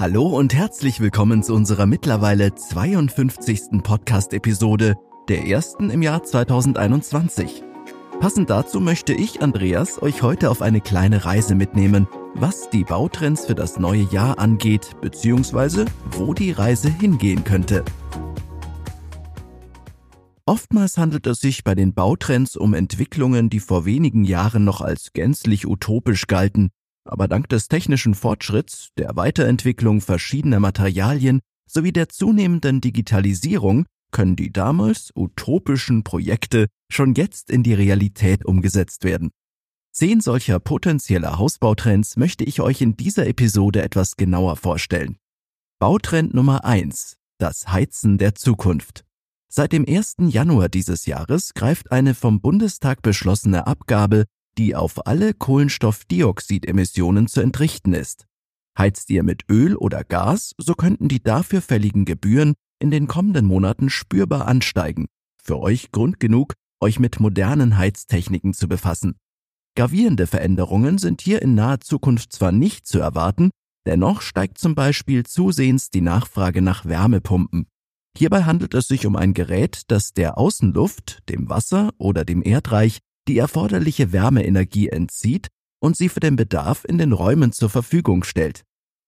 Hallo und herzlich willkommen zu unserer mittlerweile 52. Podcast-Episode, der ersten im Jahr 2021. Passend dazu möchte ich, Andreas, euch heute auf eine kleine Reise mitnehmen, was die Bautrends für das neue Jahr angeht, beziehungsweise wo die Reise hingehen könnte. Oftmals handelt es sich bei den Bautrends um Entwicklungen, die vor wenigen Jahren noch als gänzlich utopisch galten, aber dank des technischen Fortschritts, der Weiterentwicklung verschiedener Materialien sowie der zunehmenden Digitalisierung können die damals utopischen Projekte schon jetzt in die Realität umgesetzt werden. 10 solcher potenzieller Hausbautrends möchte ich euch in dieser Episode etwas genauer vorstellen. Bautrend Nummer 1: Das Heizen der Zukunft. Seit dem 1. Januar dieses Jahres greift eine vom Bundestag beschlossene Abgabe, die auf alle Kohlenstoffdioxidemissionen zu entrichten ist. Heizt ihr mit Öl oder Gas, so könnten die dafür fälligen Gebühren in den kommenden Monaten spürbar ansteigen. Für euch Grund genug, euch mit modernen Heiztechniken zu befassen. Gravierende Veränderungen sind hier in naher Zukunft zwar nicht zu erwarten, dennoch steigt zum Beispiel zusehends die Nachfrage nach Wärmepumpen. Hierbei handelt es sich um ein Gerät, das der Außenluft, dem Wasser oder dem Erdreich die erforderliche Wärmeenergie entzieht und sie für den Bedarf in den Räumen zur Verfügung stellt.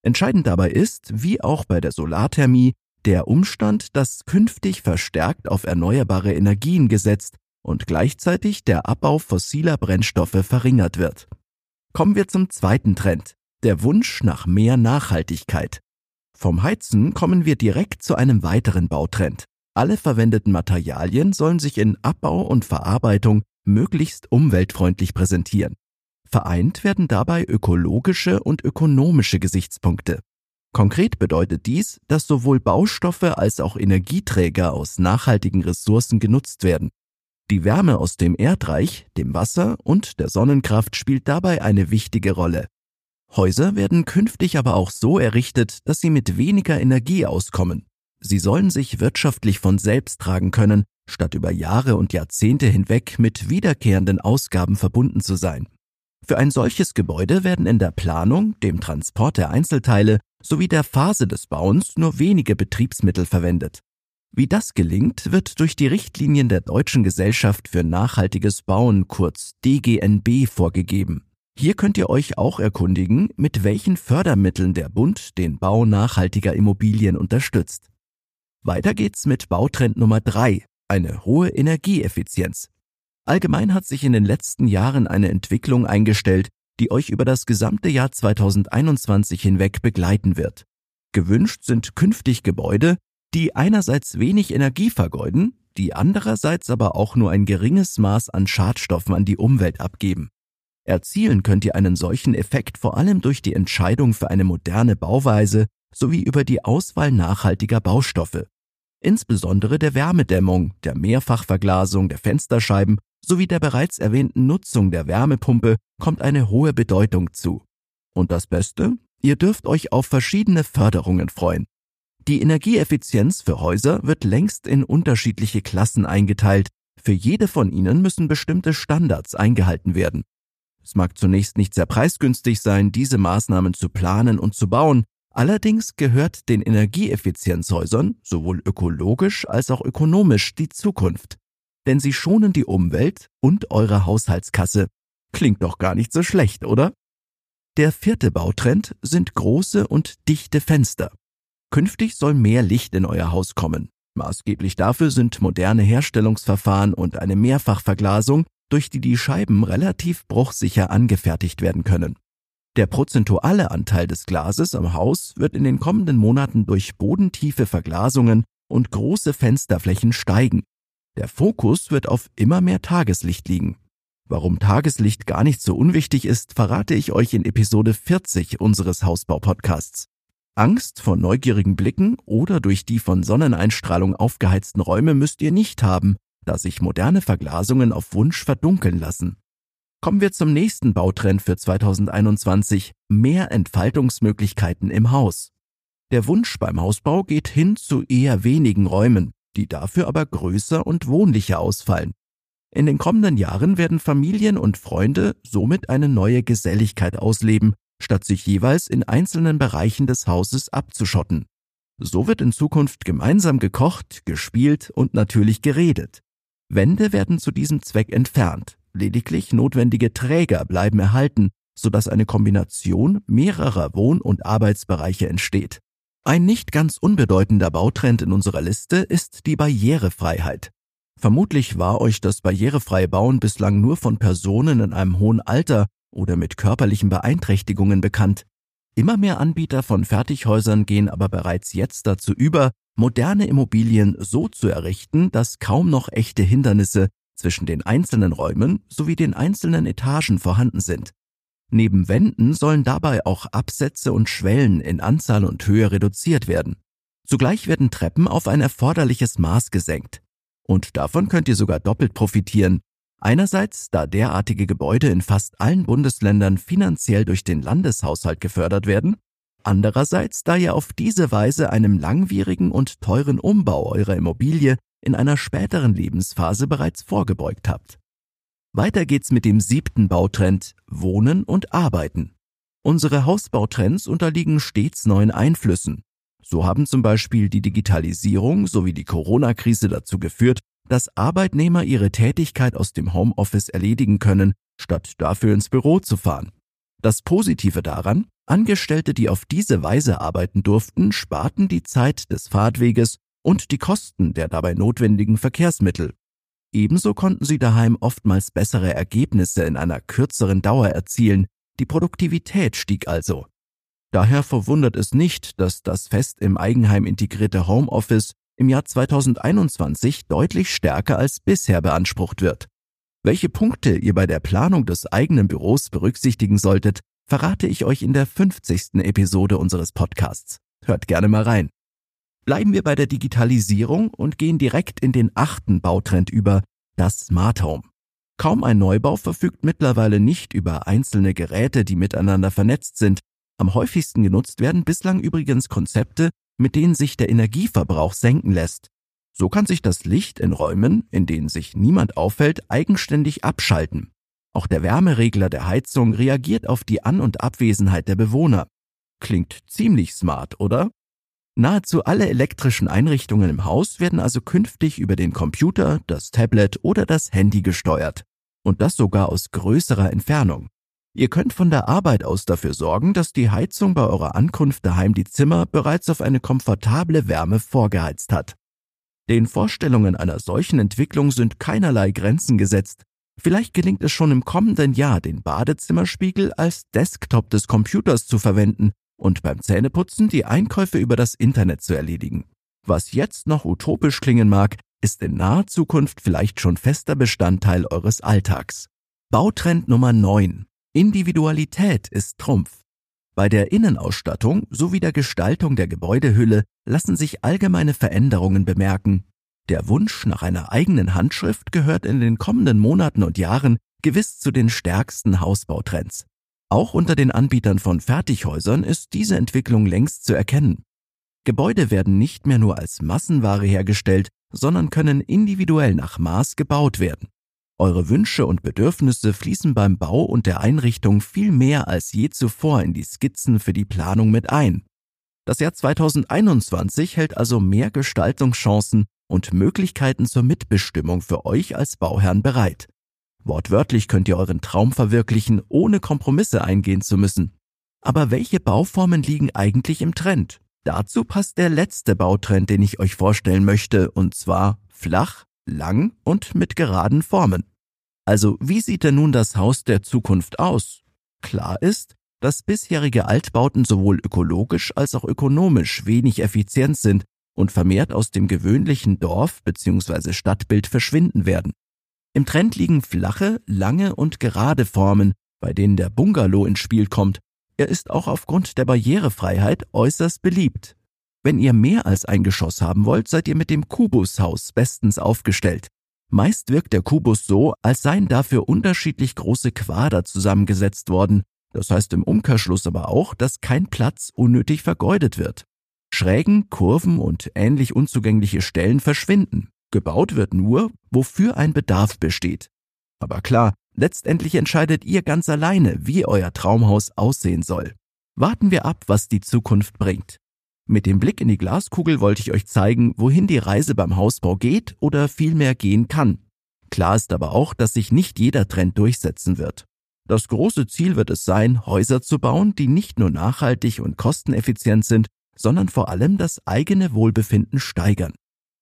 Entscheidend dabei ist, wie auch bei der Solarthermie, der Umstand, dass künftig verstärkt auf erneuerbare Energien gesetzt und gleichzeitig der Abbau fossiler Brennstoffe verringert wird. Kommen wir zum zweiten Trend, der Wunsch nach mehr Nachhaltigkeit. Vom Heizen kommen wir direkt zu einem weiteren Bautrend. Alle verwendeten Materialien sollen sich in Abbau und Verarbeitung möglichst umweltfreundlich präsentieren. Vereint werden dabei ökologische und ökonomische Gesichtspunkte. Konkret bedeutet dies, dass sowohl Baustoffe als auch Energieträger aus nachhaltigen Ressourcen genutzt werden. Die Wärme aus dem Erdreich, dem Wasser und der Sonnenkraft spielt dabei eine wichtige Rolle. Häuser werden künftig aber auch so errichtet, dass sie mit weniger Energie auskommen. Sie sollen sich wirtschaftlich von selbst tragen können, statt über Jahre und Jahrzehnte hinweg mit wiederkehrenden Ausgaben verbunden zu sein. Für ein solches Gebäude werden in der Planung, dem Transport der Einzelteile sowie der Phase des Bauens nur wenige Betriebsmittel verwendet. Wie das gelingt, wird durch die Richtlinien der Deutschen Gesellschaft für nachhaltiges Bauen, kurz DGNB, vorgegeben. Hier könnt ihr euch auch erkundigen, mit welchen Fördermitteln der Bund den Bau nachhaltiger Immobilien unterstützt. Weiter geht's mit Bautrend Nummer 3, eine hohe Energieeffizienz. Allgemein hat sich in den letzten Jahren eine Entwicklung eingestellt, die euch über das gesamte Jahr 2021 hinweg begleiten wird. Gewünscht sind künftig Gebäude, die einerseits wenig Energie vergeuden, die andererseits aber auch nur ein geringes Maß an Schadstoffen an die Umwelt abgeben. Erzielen könnt ihr einen solchen Effekt vor allem durch die Entscheidung für eine moderne Bauweise sowie über die Auswahl nachhaltiger Baustoffe. Insbesondere der Wärmedämmung, der Mehrfachverglasung der Fensterscheiben sowie der bereits erwähnten Nutzung der Wärmepumpe kommt eine hohe Bedeutung zu. Und das Beste? Ihr dürft euch auf verschiedene Förderungen freuen. Die Energieeffizienz für Häuser wird längst in unterschiedliche Klassen eingeteilt. Für jede von ihnen müssen bestimmte Standards eingehalten werden. Es mag zunächst nicht sehr preisgünstig sein, diese Maßnahmen zu planen und zu bauen, allerdings gehört den Energieeffizienzhäusern sowohl ökologisch als auch ökonomisch die Zukunft. Denn sie schonen die Umwelt und eure Haushaltskasse. Klingt doch gar nicht so schlecht, oder? Der vierte Bautrend sind große und dichte Fenster. Künftig soll mehr Licht in euer Haus kommen. Maßgeblich dafür sind moderne Herstellungsverfahren und eine Mehrfachverglasung, durch die die Scheiben relativ bruchsicher angefertigt werden können. Der prozentuale Anteil des Glases am Haus wird in den kommenden Monaten durch bodentiefe Verglasungen und große Fensterflächen steigen. Der Fokus wird auf immer mehr Tageslicht liegen. Warum Tageslicht gar nicht so unwichtig ist, verrate ich euch in Episode 40 unseres Hausbau-Podcasts. Angst vor neugierigen Blicken oder durch die von Sonneneinstrahlung aufgeheizten Räume müsst ihr nicht haben, da sich moderne Verglasungen auf Wunsch verdunkeln lassen. Kommen wir zum nächsten Bautrend für 2021, mehr Entfaltungsmöglichkeiten im Haus. Der Wunsch beim Hausbau geht hin zu eher wenigen Räumen, die dafür aber größer und wohnlicher ausfallen. In den kommenden Jahren werden Familien und Freunde somit eine neue Geselligkeit ausleben, statt sich jeweils in einzelnen Bereichen des Hauses abzuschotten. So wird in Zukunft gemeinsam gekocht, gespielt und natürlich geredet. Wände werden zu diesem Zweck entfernt, lediglich notwendige Träger bleiben erhalten, sodass eine Kombination mehrerer Wohn- und Arbeitsbereiche entsteht. Ein nicht ganz unbedeutender Bautrend in unserer Liste ist die Barrierefreiheit. Vermutlich war euch das barrierefreie Bauen bislang nur von Personen in einem hohen Alter oder mit körperlichen Beeinträchtigungen bekannt. Immer mehr Anbieter von Fertighäusern gehen aber bereits jetzt dazu über, moderne Immobilien so zu errichten, dass kaum noch echte Hindernisse zwischen den einzelnen Räumen sowie den einzelnen Etagen vorhanden sind. Neben Wänden sollen dabei auch Absätze und Schwellen in Anzahl und Höhe reduziert werden. Zugleich werden Treppen auf ein erforderliches Maß gesenkt. Und davon könnt ihr sogar doppelt profitieren. Einerseits, da derartige Gebäude in fast allen Bundesländern finanziell durch den Landeshaushalt gefördert werden. Andererseits, da ihr auf diese Weise einem langwierigen und teuren Umbau eurer Immobilie in einer späteren Lebensphase bereits vorgebeugt habt. Weiter geht's mit dem 7. Bautrend, Wohnen und Arbeiten. Unsere Hausbautrends unterliegen stets neuen Einflüssen. So haben zum Beispiel die Digitalisierung sowie die Corona-Krise dazu geführt, dass Arbeitnehmer ihre Tätigkeit aus dem Homeoffice erledigen können, statt dafür ins Büro zu fahren. Das Positive daran, Angestellte, die auf diese Weise arbeiten durften, sparten die Zeit des Fahrtweges und die Kosten der dabei notwendigen Verkehrsmittel. Ebenso konnten sie daheim oftmals bessere Ergebnisse in einer kürzeren Dauer erzielen, die Produktivität stieg also. Daher verwundert es nicht, dass das fest im Eigenheim integrierte Homeoffice im Jahr 2021 deutlich stärker als bisher beansprucht wird. Welche Punkte ihr bei der Planung des eigenen Büros berücksichtigen solltet, verrate ich euch in der 50. Episode unseres Podcasts. Hört gerne mal rein. Bleiben wir bei der Digitalisierung und gehen direkt in den 8. Bautrend über, das Smart Home. Kaum ein Neubau verfügt mittlerweile nicht über einzelne Geräte, die miteinander vernetzt sind. Am häufigsten genutzt werden bislang übrigens Konzepte, mit denen sich der Energieverbrauch senken lässt. So kann sich das Licht in Räumen, in denen sich niemand aufhält, eigenständig abschalten. Auch der Wärmeregler der Heizung reagiert auf die An- und Abwesenheit der Bewohner. Klingt ziemlich smart, oder? Nahezu alle elektrischen Einrichtungen im Haus werden also künftig über den Computer, das Tablet oder das Handy gesteuert. Und das sogar aus größerer Entfernung. Ihr könnt von der Arbeit aus dafür sorgen, dass die Heizung bei eurer Ankunft daheim die Zimmer bereits auf eine komfortable Wärme vorgeheizt hat. Den Vorstellungen einer solchen Entwicklung sind keinerlei Grenzen gesetzt. Vielleicht gelingt es schon im kommenden Jahr, den Badezimmerspiegel als Desktop des Computers zu verwenden und beim Zähneputzen die Einkäufe über das Internet zu erledigen. Was jetzt noch utopisch klingen mag, ist in naher Zukunft vielleicht schon fester Bestandteil eures Alltags. Bautrend Nummer 9. Individualität ist Trumpf. Bei der Innenausstattung sowie der Gestaltung der Gebäudehülle lassen sich allgemeine Veränderungen bemerken. Der Wunsch nach einer eigenen Handschrift gehört in den kommenden Monaten und Jahren gewiss zu den stärksten Hausbautrends. Auch unter den Anbietern von Fertighäusern ist diese Entwicklung längst zu erkennen. Gebäude werden nicht mehr nur als Massenware hergestellt, sondern können individuell nach Maß gebaut werden. Eure Wünsche und Bedürfnisse fließen beim Bau und der Einrichtung viel mehr als je zuvor in die Skizzen für die Planung mit ein. Das Jahr 2021 hält also mehr Gestaltungschancen und Möglichkeiten zur Mitbestimmung für euch als Bauherrn bereit. Wortwörtlich könnt ihr euren Traum verwirklichen, ohne Kompromisse eingehen zu müssen. Aber welche Bauformen liegen eigentlich im Trend? Dazu passt der letzte Bautrend, den ich euch vorstellen möchte, und zwar flach, lang und mit geraden Formen. Also wie sieht denn nun das Haus der Zukunft aus? Klar ist, dass bisherige Altbauten sowohl ökologisch als auch ökonomisch wenig effizient sind und vermehrt aus dem gewöhnlichen Dorf- bzw. Stadtbild verschwinden werden. Im Trend liegen flache, lange und gerade Formen, bei denen der Bungalow ins Spiel kommt. Er ist auch aufgrund der Barrierefreiheit äußerst beliebt. Wenn ihr mehr als ein Geschoss haben wollt, seid ihr mit dem Kubushaus bestens aufgestellt. Meist wirkt der Kubus so, als seien dafür unterschiedlich große Quader zusammengesetzt worden. Das heißt im Umkehrschluss aber auch, dass kein Platz unnötig vergeudet wird. Schrägen, Kurven und ähnlich unzugängliche Stellen verschwinden. Gebaut wird nur, wofür ein Bedarf besteht. Aber klar, Letztendlich entscheidet ihr ganz alleine, wie euer Traumhaus aussehen soll. Warten wir ab, was die Zukunft bringt. Mit dem Blick in die Glaskugel wollte ich euch zeigen, wohin die Reise beim Hausbau geht oder vielmehr gehen kann. Klar ist aber auch, dass sich nicht jeder Trend durchsetzen wird. Das große Ziel wird es sein, Häuser zu bauen, die nicht nur nachhaltig und kosteneffizient sind, sondern vor allem das eigene Wohlbefinden steigern.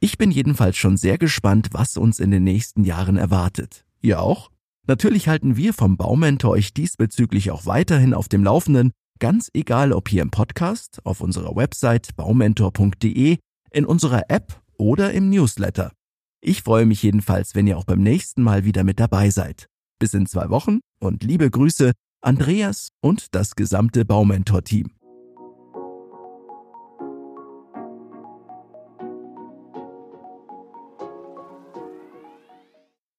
Ich bin jedenfalls schon sehr gespannt, was uns in den nächsten Jahren erwartet. Ihr auch? Natürlich halten wir vom Baumentor euch diesbezüglich auch weiterhin auf dem Laufenden, ganz egal ob hier im Podcast, auf unserer Website baumentor.de, in unserer App oder im Newsletter. Ich freue mich jedenfalls, wenn ihr auch beim nächsten Mal wieder mit dabei seid. Bis in 2 Wochen und liebe Grüße, Andreas und das gesamte Baumentor-Team.